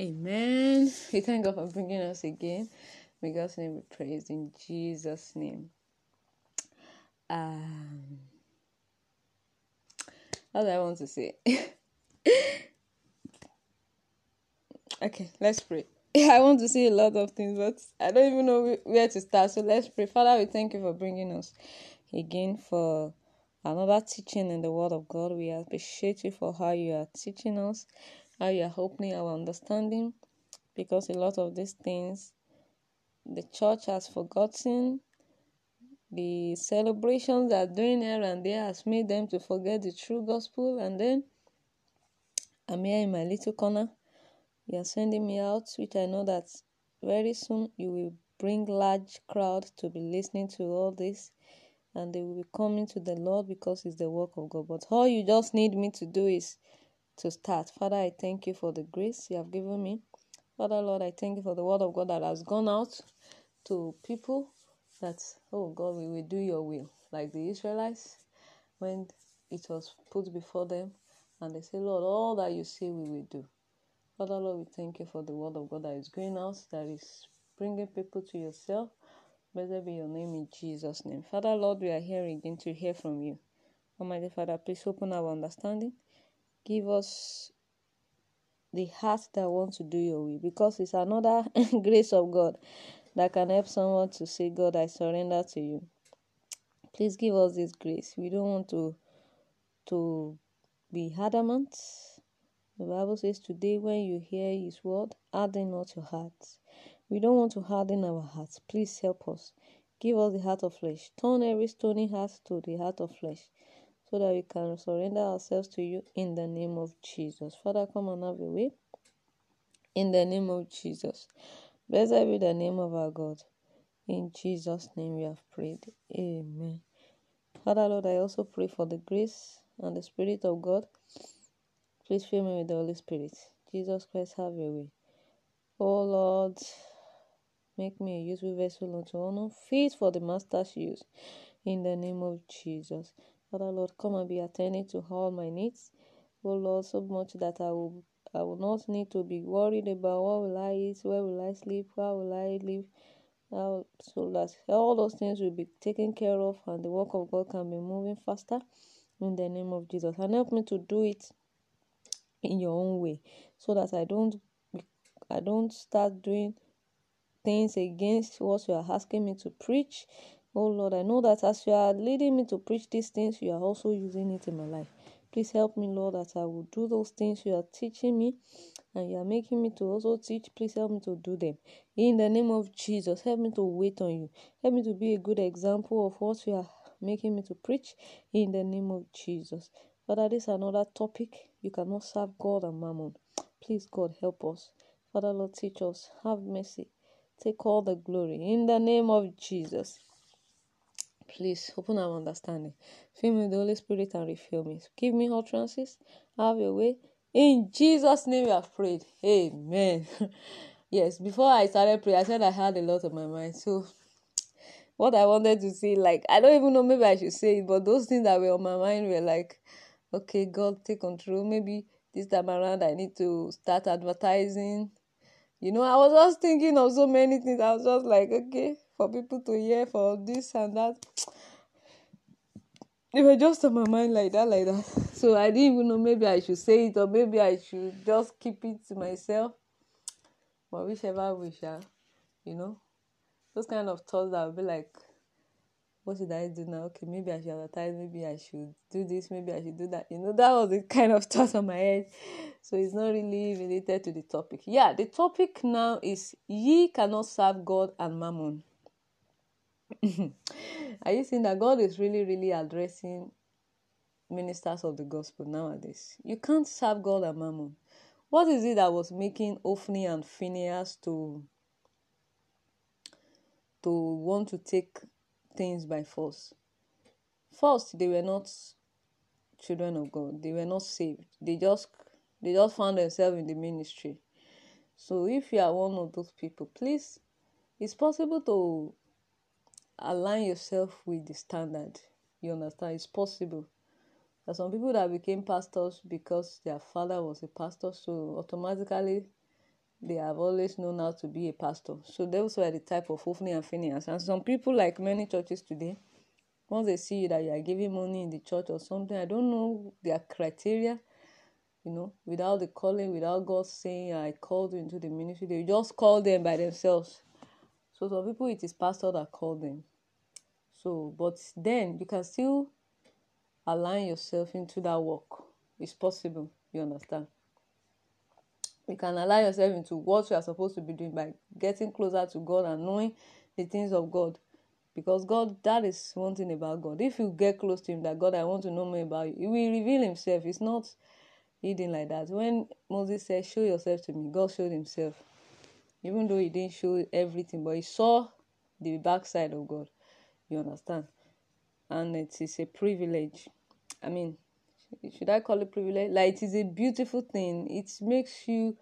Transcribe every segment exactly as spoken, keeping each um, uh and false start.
Amen. We thank God for bringing us again. May God's name be praised in Jesus' name. Um, that's what I want to say. Okay, let's pray. I want to say a lot of things, but I don't even know where to start. So let's pray. Father, we thank you for bringing us again for another teaching in the Word of God. We appreciate you for how you are teaching us, how you are opening our understanding, because a lot of these things the church has forgotten. The celebrations that are doing here and there has made them to forget the true gospel. And then I'm here in my little corner. You are sending me out, which I know that very soon you will bring large crowd to be listening to all this, and they will be coming to the Lord because it's the work of God. But all you just need me to do is to start. Father, I thank you for the grace you have given me. Father, Lord, I thank you for the word of God that has gone out to people that, oh God, we will do your will. Like the Israelites, when it was put before them, and they say, Lord, all that you say we will do. Father, Lord, we thank you for the word of God that is going out, that is bringing people to yourself. Blessed be your name in Jesus' name. Father, Lord, we are here again to hear from you. Almighty Father, please open our understanding. Give us the heart that wants to do your will, because it's another grace of God that can help someone to say, God, I surrender to you. Please give us this grace. We don't want to, to be adamant. The Bible says, today when you hear his word, harden not your hearts. We don't want to harden our hearts. Please help us. Give us the heart of flesh. Turn every stony heart to the heart of flesh, so that we can surrender ourselves to you in the name of Jesus. Father, come and have your way in the name of Jesus. Blessed be the name of our God. In Jesus' name we have prayed. Amen. Father, Lord, I also pray for the grace and the Spirit of God. Please fill me with the Holy Spirit. Jesus Christ, have your way. Oh Lord, make me a useful vessel unto honor, fit for the Master's use. In the name of Jesus. Father, Lord, come and be attending to all my needs. Oh Lord, so much that I will, I will not need to be worried about what will I eat, where will I sleep, how will I live, how, so that all those things will be taken care of and the work of God can be moving faster. In the name of Jesus. And help me to do it in your own way, so that I don't I don't start doing things against what you are asking me to preach. Oh Lord, I know that as you are leading me to preach these things, you are also using it in my life. Please help me, Lord, that I will do those things you are teaching me and you are making me to also teach. Please help me to do them. In the name of Jesus, help me to wait on you. Help me to be a good example of what you are making me to preach. In the name of Jesus. Father, this is another topic. You cannot serve God and mammon. Please, God, help us. Father, Lord, teach us. Have mercy. Take all the glory. In the name of Jesus. Please, open our understanding. Fill me with the Holy Spirit and refill me. Give me utterances. Have your way. In Jesus' name we have prayed. Amen. Yes, before I started praying, I said I had a lot on my mind. So, what I wanted to say, like, I don't even know, maybe I should say it, but those things that were on my mind were like, okay, God, take control. Maybe this time around I need to start advertising. You know, I was just thinking of so many things. I was just like, okay, for people to hear, for this and that. They were just on my mind like that, like that. So I didn't even know, maybe I should say it, or maybe I should just keep it to myself. But whichever we shall, you know, those kind of thoughts that would be like, what should I do now? Okay, maybe I should advertise, maybe I should do this, maybe I should do that. You know, that was the kind of thought on my head. So it's not really related to the topic. Yeah, the topic now is, ye cannot serve God and mammon. Are you seeing that God is really, really addressing ministers of the gospel nowadays? You can't serve God and mammon. What is it that was making Ophni and Phinehas to, to want to take things by force? First, they were not children of God. They were not saved. They just they just found themselves in the ministry. So if you are one of those people, please, it's possible to align yourself with the standard. You understand? It's possible. There are some people that became pastors because their father was a pastor, so automatically they have always known how to be a pastor. So those were the type of Hophni and Phinehas. And some people, like many churches today, once they see that you are giving money in the church or something, I don't know their criteria, you know, without the calling, without God saying, I called you into the ministry, they just call them by themselves. So some people, it is pastor that called them. So, but then you can still align yourself into that work. It's possible, you understand? You can align yourself into what you are supposed to be doing by getting closer to God and knowing the things of God. Because God, that is one thing about God. If you get close to Him, that God, I want to know more about you, He will reveal Himself. It's not hidden like that. When Moses said, show yourself to me, God showed Himself. Even though He didn't show everything, but He saw the backside of God. You understand? And it is a privilege. I mean, should I call it privilege? Like, it is a beautiful thing. It makes you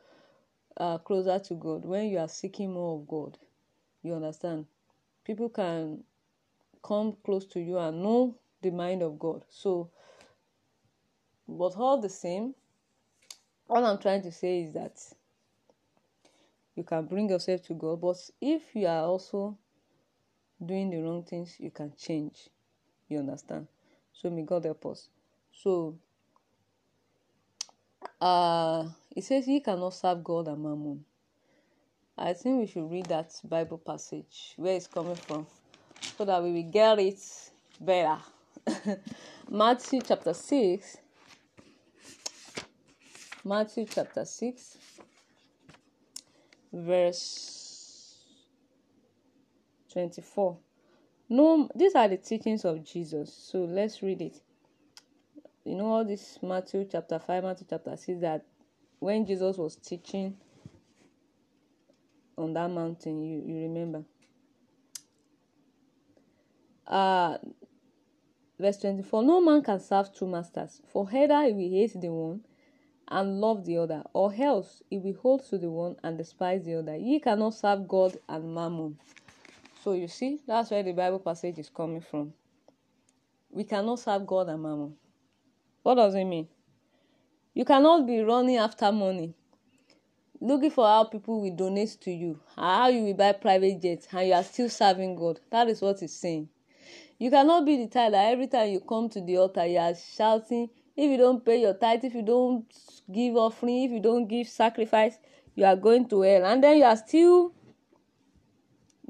uh, closer to God when you are seeking more of God. You understand? People can come close to you and know the mind of God. So, but all the same, all I'm trying to say is that you can bring yourself to God, but if you are also doing the wrong things, you can change. You understand? So may God help us. So, uh, it says he cannot serve God and mammon. I think we should read that Bible passage, where it's coming from, so that we will get it better. Matthew chapter six. Matthew chapter six. Verse twenty-four. No, these are the teachings of Jesus. So let's read it. You know, all this Matthew chapter five, Matthew chapter six, that when Jesus was teaching on that mountain, you, you remember. Uh, verse twenty-four. No man can serve two masters, for either he will hate the one and love the other, or else he will hold to the one and despise the other. Ye cannot serve God and mammon. So you see, that's where the Bible passage is coming from. We cannot serve God and mammon. What does it mean? You cannot be running after money, looking for how people will donate to you, how you will buy private jets, and you are still serving God. That is what it's saying. You cannot be the type that every time you come to the altar, you are shouting, if you don't pay your tithe, if you don't give offering, if you don't give sacrifice, you are going to hell. And then you are still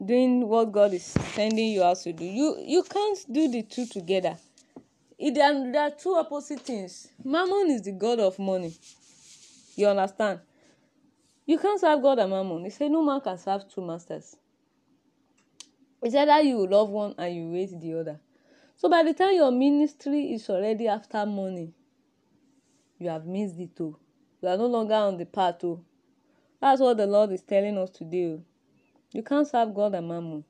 doing what God is sending you out to do. You you can't do the two together. It, there, there are two opposite things. Mammon is the god of money. You understand? You can't serve God and mammon. He said no man can serve two masters. He said that you love one and you hate the other. So by the time your ministry is already after money, you have missed it too. You are no longer on the path too. That's what the Lord is telling us to do. You can't serve God and mammon.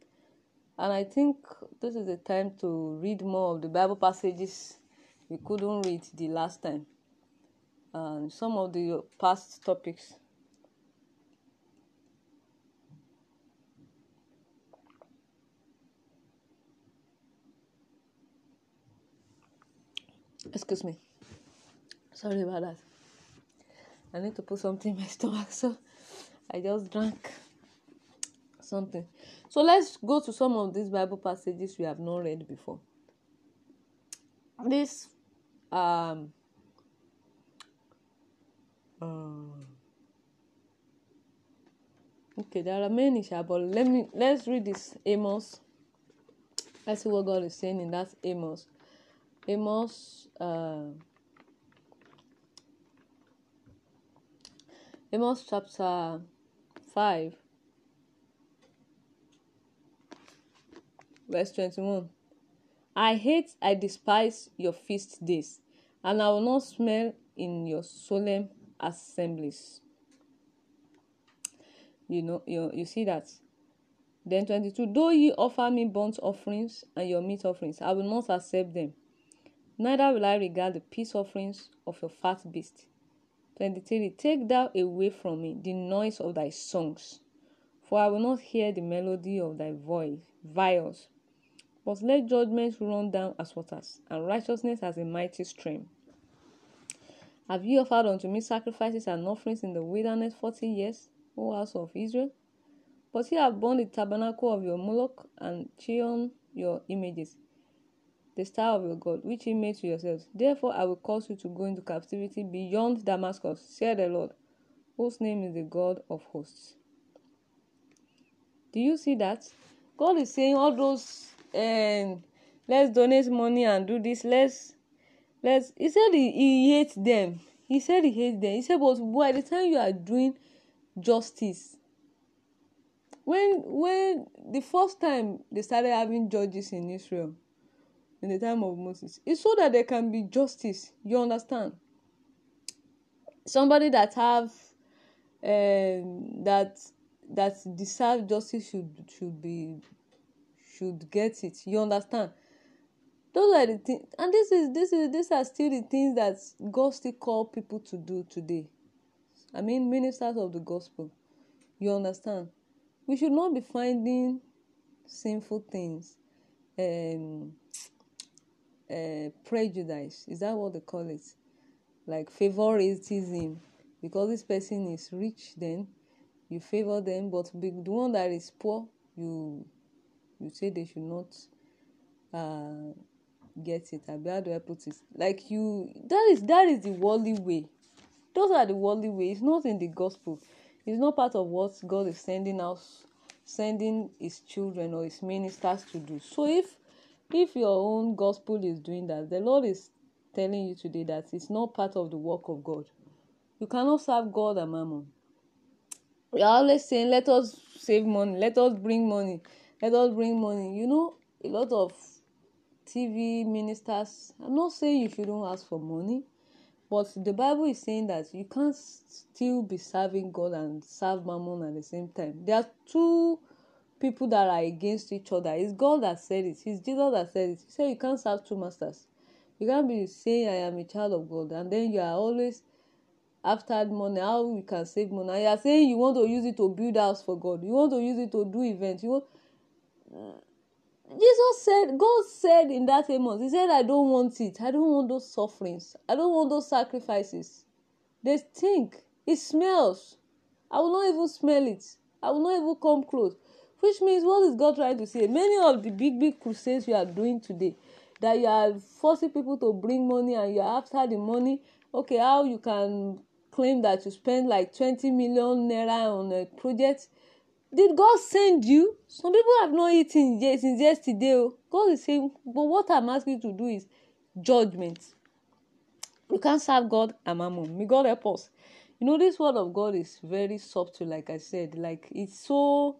And I think this is the time to read more of the Bible passages we couldn't read the last time. Um, some of the past topics. Excuse me. Sorry about that. I need to put something in my stomach, so I just drank something. So let's go to some of these Bible passages we have not read before. This um, um okay, there are many, but let me let's read this Amos. Let's see what God is saying in that Amos. Amos uh, Amos chapter five. Verse twenty-one. I hate, I despise your feast days, and I will not smell in your solemn assemblies. You know, you, you see that. Then twenty-two. Though ye offer me burnt offerings and your meat offerings, I will not accept them. Neither will I regard the peace offerings of your fat beast. twenty-three. Take thou away from me the noise of thy songs, for I will not hear the melody of thy voice, vials. But let judgment run down as waters, and righteousness as a mighty stream. Have ye offered unto me sacrifices and offerings in the wilderness forty years? O house of Israel? But ye have burned the tabernacle of your Moloch, and Cheon your images, the star of your God, which ye made to yourselves. Therefore I will cause you to go into captivity beyond Damascus, said the Lord, whose name is the God of hosts. Do you see that? God is saying all those, um, let's donate money and do this, let's, let's, he said he, he hates them. He said he hates them. He said, but by the time you are doing justice, when, when the first time they started having judges in Israel, in the time of Moses, it's so that there can be justice. You understand? Somebody that have, um, that, that deserve justice should should be should get it. You understand? Those are the things, and this is this is these are still the things that God still call people to do today. I mean, ministers of the gospel. You understand? We should not be finding sinful things, um, uh, prejudice. Is that what they call it? Like favoritism, because this person is rich, then you favor them, but the one that is poor, you you say they should not uh, get it. How do I put it? Like you, that is that is the worldly way. Those are the worldly way. It's not in the gospel. It's not part of what God is sending us, sending His children or His ministers to do. So if if your own gospel is doing that, the Lord is telling you today that it's not part of the work of God. You cannot serve God and mammon. We are always saying, let us save money, let us bring money, let us bring money. You know, a lot of T V ministers, I'm not saying you shouldn't ask for money, but the Bible is saying that you can't still be serving God and serve mammon at the same time. There are two people that are against each other. It's God that said it. It's Jesus that said it. He said you can't serve two masters. You can't be saying, I am a child of God, and then you are always after money, how we can save money. And you are saying you want to use it to build house for God. You want to use it to do events. You want... Jesus said, God said in that Amos, He said, I don't want it. I don't want those sufferings. I don't want those sacrifices. They stink. It smells. I will not even smell it. I will not even come close. Which means, what is God trying to say? Many of the big, big crusades you are doing today, that you are forcing people to bring money and you are after the money. Okay, how you can claim that you spend like twenty million naira on a project. Did God send you? Some people have not eaten yet since yesterday. God is saying, but what I'm asking you to do is judgment. You can't serve God and mammon. May God help us. You know, this word of God is very subtle, like I said. Like, it's so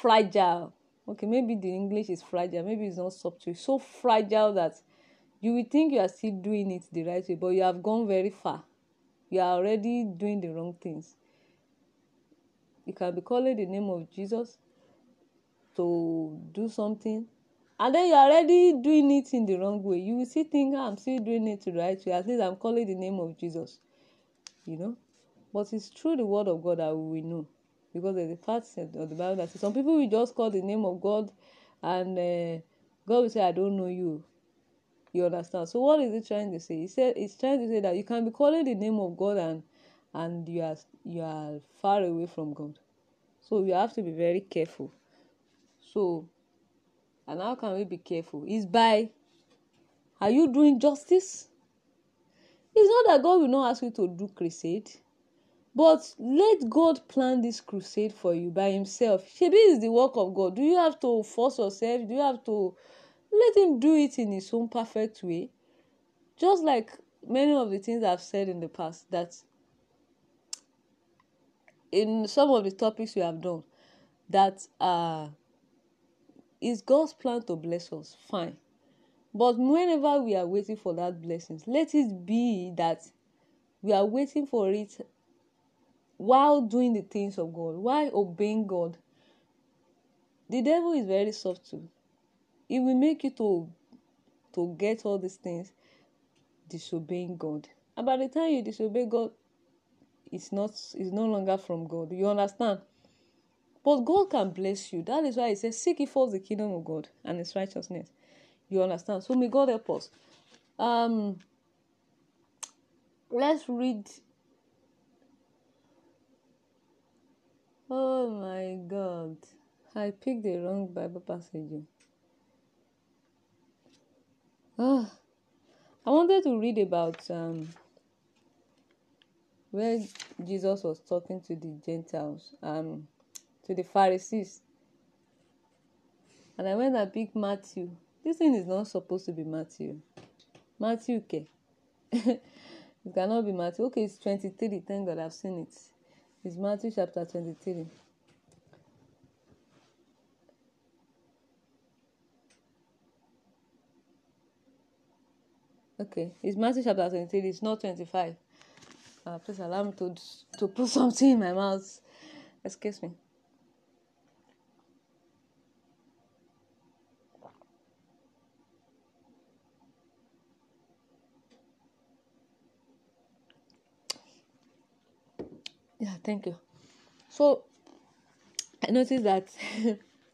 fragile. Okay, maybe the English is fragile. Maybe it's not subtle. It's so fragile that you will think you are still doing it the right way, but you have gone very far. You are already doing the wrong things. You can be calling the name of Jesus to do something, and then you are already doing it in the wrong way. You will still think, I'm still doing it the right way. At least I'm calling the name of Jesus. You know? But it's through the word of God that we know. Because there's a part of the Bible that says, some people will just call the name of God, and uh, God will say, I don't know you. You understand? So what is it trying to say? It said it's trying to say that you can be calling the name of God and and you are you are far away from God. So you have to be very careful. So, and how can we be careful? It's by, are you doing justice? It's not that God will not ask you to do crusade, but let God plan this crusade for you by Himself. Shebi is the work of God. Do you have to force yourself? Do you have to? Let Him do it in His own perfect way. Just like many of the things I've said in the past, that in some of the topics we have done, that uh, is God's plan to bless us, fine. But whenever we are waiting for that blessing, let it be that we are waiting for it while doing the things of God, while obeying God. The devil is very subtle. It will make you to, to get all these things disobeying God. And by the time you disobey God, it's not it's no longer from God. You understand? But God can bless you. That is why He says, seek ye first the kingdom of God and His righteousness. You understand? So may God help us. Um, let's read Oh my God, I picked the wrong Bible passage. Oh, I wanted to read about um, where Jesus was talking to the Gentiles, um, to the Pharisees. And I went and picked Matthew. This thing is not supposed to be Matthew. Matthew, okay. It cannot be Matthew. Okay, it's twenty-three. Thank God I've seen it. It's Matthew chapter twenty-three. Okay, it's Matthew chapter twenty-three. It's not twenty-five. Uh, please allow me to, to put something in my mouth. Excuse me. Yeah, thank you. So, I noticed that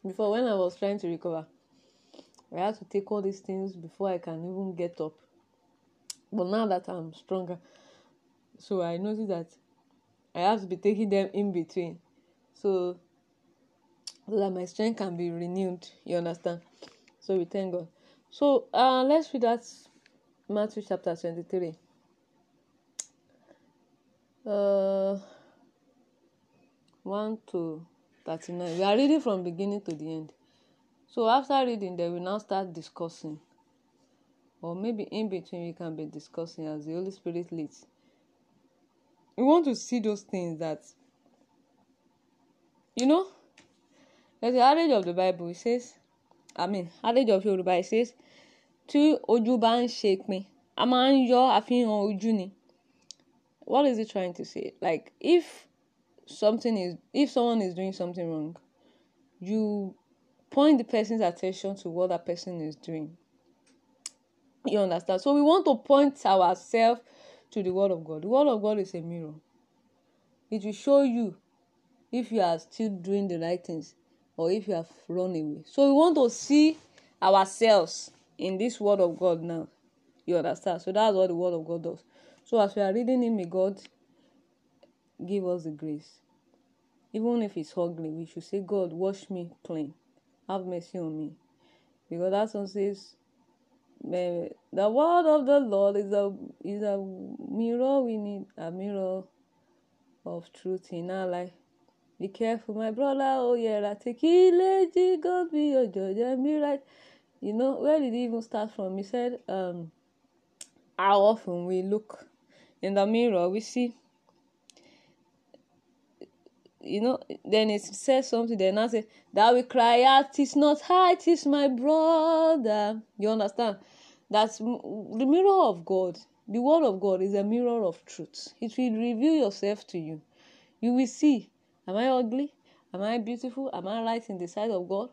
before, when I was trying to recover, I had to take all these things before I can even get up. But now that I'm stronger, so I noticed that I have to be taking them in between, so, so that my strength can be renewed. You understand? So we thank God. So uh, let's read that Matthew chapter twenty-three. Uh. one to thirty-nine. We are reading from beginning to the end. So after reading, they will now start discussing. Or maybe in between we can be discussing as the Holy Spirit leads. We want to see those things that, you know, there's the adage of the Bible. It says, I mean, adage of Yoruba, it says, tí ojú bá ń ṣe ìpín, a máa ń yọ àfihàn ojú ni. What is it trying to say? Like, if something is if someone is doing something wrong, you point the person's attention to what that person is doing. You understand? So we want to point ourselves to the Word of God. The Word of God is a mirror. It will show you if you are still doing the right things or if you have run away. So we want to see ourselves in this Word of God now. You understand? So that's what the Word of God does. So as we are reading it, may God give us the grace. Even if it's ugly, we should say, God, wash me clean. Have mercy on me. Because that song says, the word of the Lord is a is a mirror. We need a mirror of truth in our life. Be careful, my brother. Oh yeah, take it, God be your judge and be right. You know, where did it even start from? He said, um, how often we look in the mirror, we see. You know, then it says something, then I say, that we cry out, "It's not I, it is my brother." You understand? That's the mirror of God. The Word of God is a mirror of truth. It will reveal yourself to you. You will see, am I ugly? Am I beautiful? Am I right in the sight of God?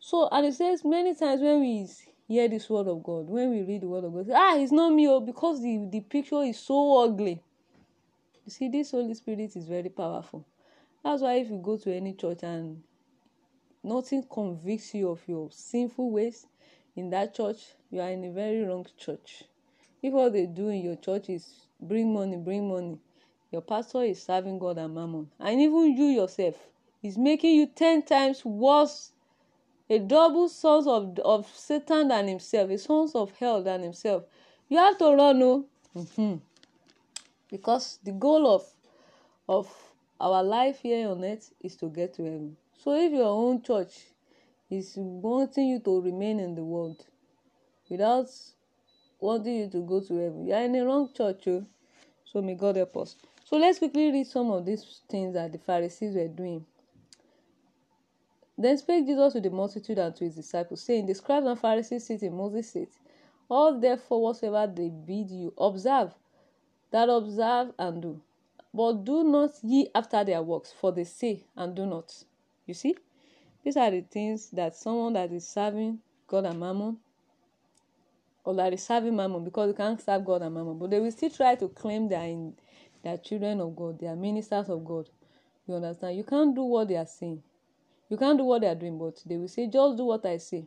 So, and it says many times when we hear this Word of God, when we read the Word of God, say, ah, it's not me, because the, the picture is so ugly. You see, this Holy Spirit is very powerful. That's why if you go to any church and nothing convicts you of your sinful ways in that church, you are in a very wrong church. If all they do in your church is bring money, bring money, your pastor is serving God and mammon. And even you yourself is making you ten times worse, a double source of, of Satan than himself, a source of hell than himself. You have to run, no? Mm-hmm. Because the goal of of our life here on earth is to get to heaven. So if your own church is wanting you to remain in the world without wanting you to go to heaven, you are in the wrong church. Oh. So may God help us. So let's quickly read some of these things that the Pharisees were doing. Then spake Jesus to the multitude and to his disciples, saying, "The scribes and Pharisees sit in Moses' seat. All therefore whatsoever they bid you, observe, that observe and do. But do not ye after their works, for they say and do not." You see, these are the things that someone that is serving God and mammon, or that is serving mammon, because you can't serve God and mammon, but they will still try to claim they are, in, they are children of God, they are ministers of God. You understand? You can't do what they are saying. You can't do what they are doing, but they will say, just do what I say.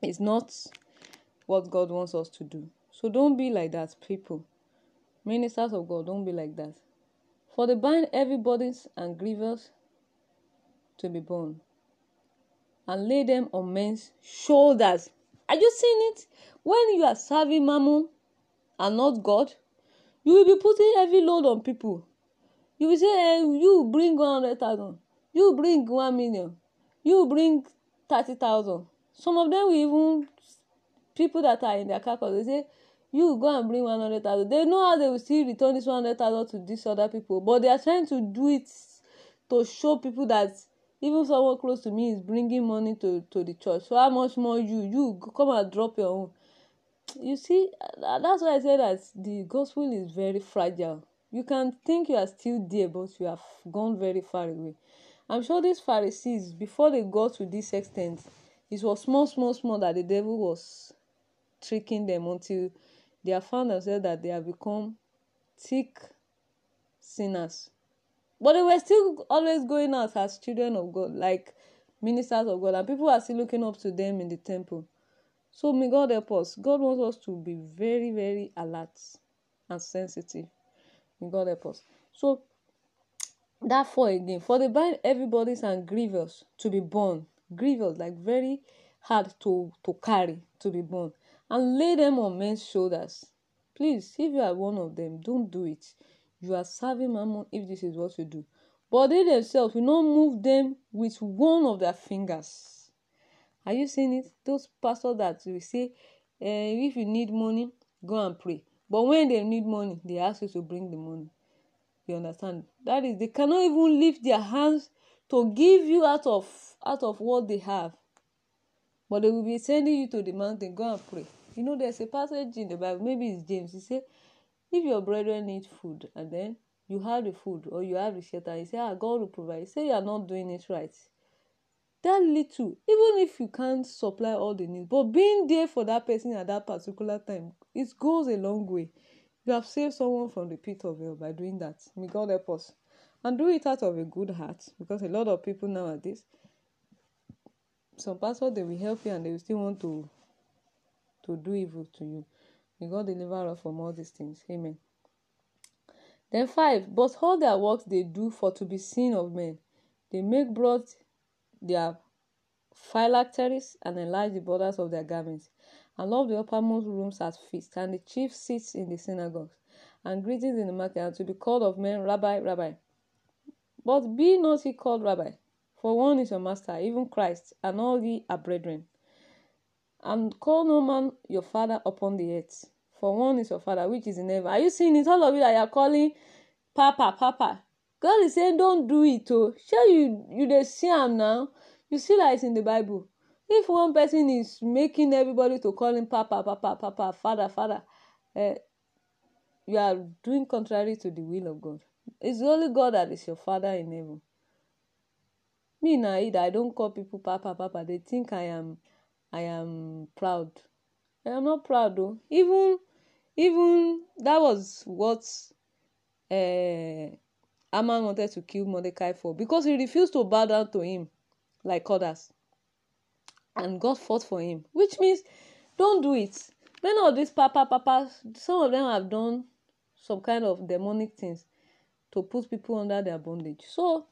It's not what God wants us to do. So don't be like that, people. Ministers of God, don't be like that. For they bind heavy burdens and grievous to be borne, and lay them on men's shoulders. Are you seeing it? When you are serving Mammon and not God, you will be putting heavy load on people. You will say, hey, you bring one hundred thousand, you bring one million, you bring thirty thousand. Some of them will even, people that are in their carcass, they say, you go and bring one hundred thousand. They know how they will still return this one hundred thousand to these other people. But they are trying to do it to show people that even someone close to me is bringing money to, to the church. So how much more you? You come and drop your own. You see, that's why I say that the gospel is very fragile. You can think you are still there, but you have gone very far away. I'm sure these Pharisees, before they got to this extent, it was small, small, small that the devil was tricking them until they have found themselves that they have become thick sinners. But they were still always going out as children of God, like ministers of God. And people are still looking up to them in the temple. So may God help us. God wants us to be very, very alert and sensitive. May God help us. So, that four again. For they bind heavy burdens and grievous to be borne. Grievous, like very hard to, to carry, to be borne. And lay them on men's shoulders. Please, if you are one of them, don't do it. You are serving Mammon if this is what you do. But they themselves will not move them with one of their fingers. Are you seeing it? Those pastors that will say, eh, if you need money, go and pray. But when they need money, they ask you to bring the money. You understand? That is, they cannot even lift their hands to give you out of, out of what they have. But they will be sending you to the mountain, go and pray. You know, there's a passage in the Bible, maybe it's James, he says, if your brethren need food, and then you have the food, or you have the shelter, you say, ah, God will provide. You say you are not doing it right. That little, even if you can't supply all the needs, but being there for that person at that particular time, it goes a long way. You have saved someone from the pit of hell by doing that. May God help us. And do it out of a good heart, because a lot of people nowadays, some pastors, they will help you, and they will still want to, to do evil to you. May God deliver us from all these things. Amen. Then five, but all their works they do for to be seen of men. They make broad their phylacteries and enlarge the borders of their garments, and love the uppermost rooms at feasts, and the chief seats in the synagogues, and greetings in the market, and to be called of men, Rabbi, Rabbi. But be not ye called Rabbi, for one is your master, even Christ, and all ye are brethren. And call no man your father upon the earth, for one is your father which is in heaven. Are you seeing it? All of you that you are calling Papa, Papa. God is saying, don't do it. Oh, shall you? You dey see am now. You see that it's in the Bible. If one person is making everybody to call him Papa, Papa, Papa, Father, Father, eh, you are doing contrary to the will of God. It's only God that is your Father in heaven. Me now, I don't call people Papa, Papa. They think I am. I am proud. I am not proud though. Even, even that was what uh, Haman wanted to kill Mordecai for, because he refused to bow down to him like others. And God fought for him, which means don't do it. Many of these papa papas, some of them have done some kind of demonic things to put people under their bondage. So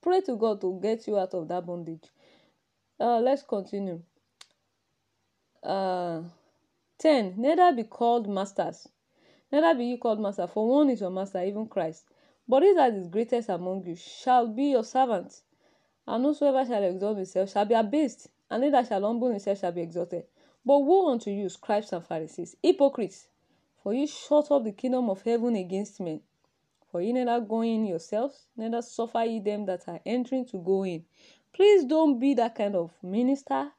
pray to God to get you out of that bondage. Uh, let's continue. Uh, ten. Neither be called masters, neither be you called master, for one is your master, even Christ. But he that is greatest among you shall be your servant. And whosoever shall exalt himself shall be abased, and he that shall humble himself shall be exalted. But woe unto you, scribes and Pharisees, hypocrites! For ye shut up the kingdom of heaven against men. For ye neither go in yourselves, neither suffer ye them that are entering to go in. Please don't be that kind of minister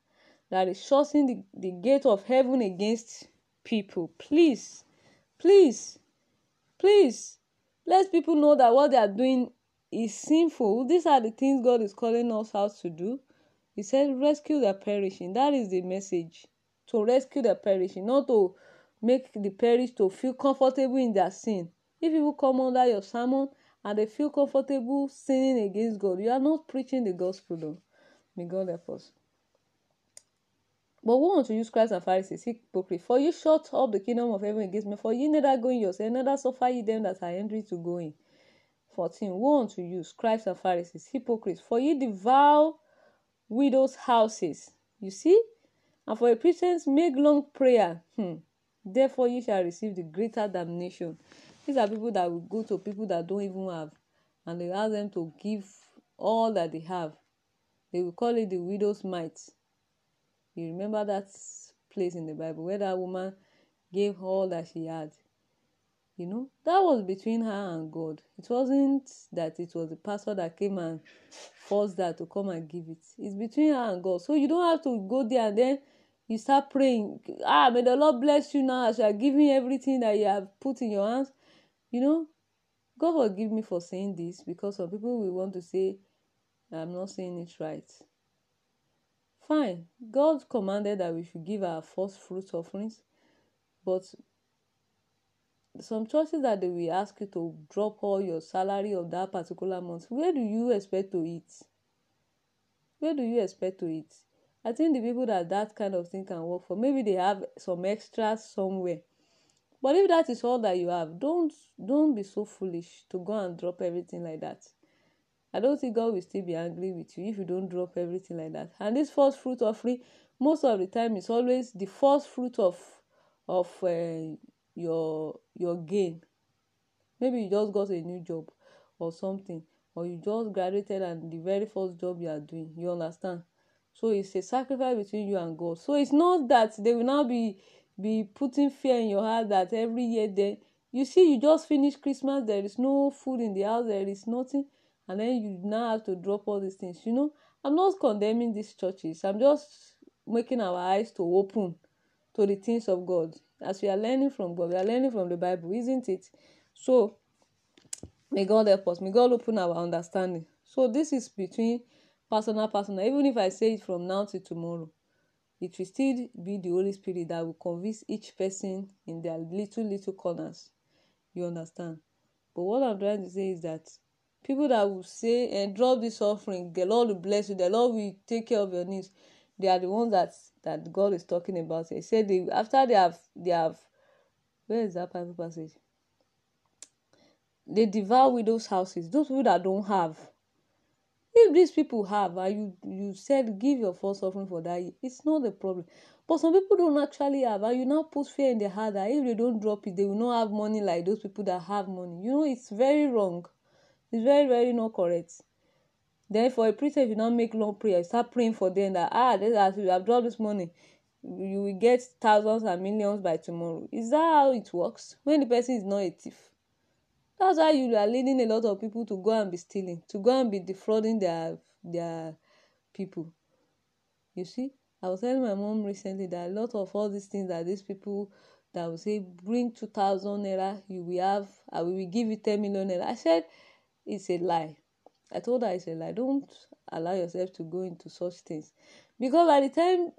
that is shutting the, the gate of heaven against people. Please, please, please, let people know that what they are doing is sinful. These are the things God is calling us out to do. He said, rescue the perishing. That is the message, to rescue the perishing, not to make the perished to feel comfortable in their sin. If people come under your sermon and they feel comfortable sinning against God, you are not preaching the gospel though. May God help us. But woe unto you, scribes and Pharisees, hypocrites, for you shut up the kingdom of heaven against me. For ye neither go in yourself, neither suffer ye them that are entering to go in. fourteen. Woe unto you, scribes and Pharisees, hypocrites, for ye devour widows' houses. You see? And for a pretense make long prayer. Hmm. Therefore ye shall receive the greater damnation. These are people that will go to people that don't even have, and they ask them to give all that they have. They will call it the widow's mite. You remember that place in the Bible where that woman gave all that she had. You know, that was between her and God. It wasn't that it was the pastor that came and forced her to come and give it. It's between her and God. So you don't have to go there and then you start praying. Ah, may the Lord bless you now as you are giving everything that you have put in your hands. You know, God forgive me for saying this, because some people will want to say, I'm not saying it right. Fine. God commanded that we should give our first fruit offerings, but some churches that they will ask you to drop all your salary of that particular month. Where do you expect to eat? Where do you expect to eat? I think the people that that kind of thing can work for, maybe they have some extras somewhere. But if that is all that you have, don't don't be so foolish to go and drop everything like that. I don't think God will still be angry with you if you don't drop everything like that. And this first fruit offering, most of the time, is always the first fruit of of uh, your your gain. Maybe you just got a new job or something, or you just graduated and the very first job you are doing. You understand? So it's a sacrifice between you and God. So it's not that they will now be be putting fear in your heart that every year then, you see, you just finished Christmas, there is no food in the house, there is nothing, and then you now have to drop all these things. You know, I'm not condemning these churches. I'm just making our eyes to open to the things of God. As we are learning from God, we are learning from the Bible, isn't it? So, may God help us. May God open our understanding. So, this is between personal, personal. Even if I say it from now to tomorrow, it will still be the Holy Spirit that will convince each person in their little, little corners. You understand? But what I'm trying to say is that people that will say and drop this offering, the Lord will bless you, the Lord will take care of your needs, they are the ones that, that God is talking about. He said they, after they have, they have, where is that Bible passage? They devour widows' houses. Those people that don't have. If these people have, and you, you said give your first offering for that year, it's not a problem. But some people don't actually have, and you now put fear in their heart that if they don't drop it, they will not have money like those people that have money. You know, it's very wrong. It's very, very not correct. Then for a preacher, you now make long prayer, you start praying for them that, ah, this, as you have dropped this money, you will get thousands and millions by tomorrow. Is that how it works? When the person is not a thief. That's why you are leading a lot of people to go and be stealing, to go and be defrauding their their people. You see, I was telling my mom recently that a lot of all these things that these people that will say, bring two thousand naira, you will have, I will give you ten million naira. I said, it's a lie. I told her, I said, like, don't allow yourself to go into such things. Because by the time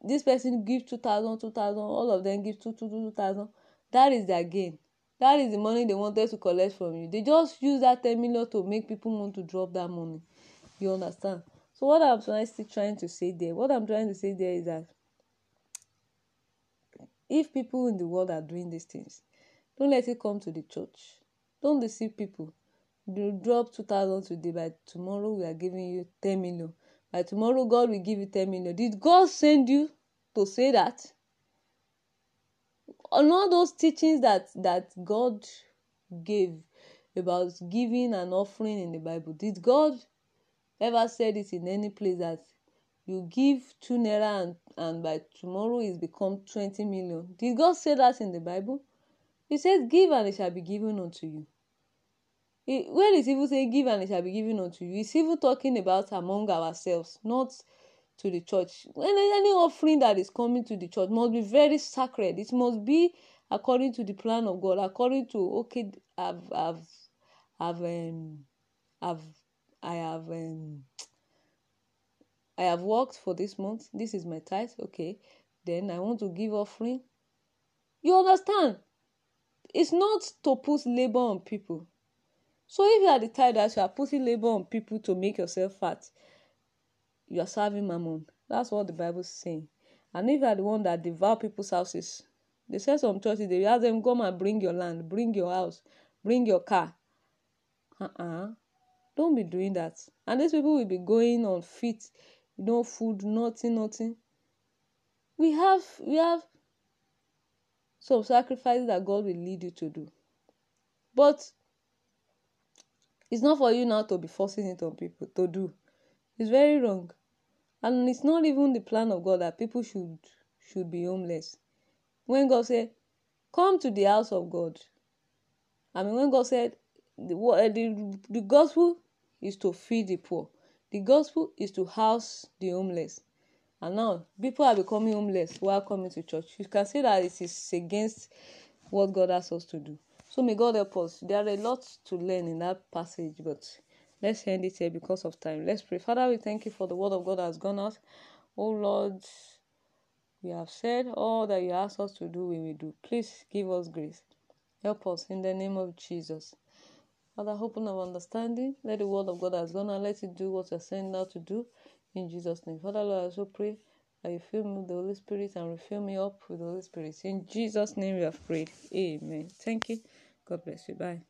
this person gives two thousand, two thousand, all of them give two thousand, two thousand, that is their gain. That is the money they wanted to collect from you. They just use that ten million to make people want to drop that money. You understand? So what I'm still trying to say there, what I'm trying to say there is that if people in the world are doing these things, don't let it come to the church. Don't deceive people. You drop two thousand today, by tomorrow we are giving you ten million. By tomorrow God will give you ten million. Did God send you to say that? On all those teachings that, that God gave about giving and offering in the Bible, did God ever said it in any place that you give two naira and, and by tomorrow it's become twenty million? Did God say that in the Bible? He says, give and it shall be given unto you. It, when it's evil saying, give and it shall be given unto you, it's evil talking about among ourselves, not to the church. When any offering that is coming to the church must be very sacred. It must be according to the plan of God, according to, okay, I've, I've, I've, um, I've, I have, um, I have worked for this month. This is my tithe. Okay, then I want to give offering. You understand? It's not to put labor on people. So if you are the type that you are putting labor on people to make yourself fat, you are serving mammon. That's what the Bible is saying. And if you are the one that devour people's houses, they say some churches, they ask them, come and bring your land, bring your house, bring your car. Uh-uh. Don't be doing that. And these people will be going on feet, no food, nothing, nothing. We have we have some sacrifices that God will lead you to do. But it's not for you now to be forcing it on people to do. It's very wrong. And it's not even the plan of God that people should should be homeless. When God said, come to the house of God. I mean, when God said, the, the, the gospel is to feed the poor. The gospel is to house the homeless. And now, people are becoming homeless while coming to church. You can see that it is against what God asks us to do. So may God help us. There are a lot to learn in that passage, but let's end it here because of time. Let's pray. Father, we thank you for the word of God that has gone out. Oh Lord, we have said all that you asked us to do, we will do. Please give us grace. Help us in the name of Jesus. Father, open our understanding. Let the word of God has gone out. Let it do what you are sent now to do. In Jesus' name. Father, Lord, I also pray that you fill me with the Holy Spirit and refill me up with the Holy Spirit. In Jesus' name we have prayed. Amen. Thank you. God bless you. Bye.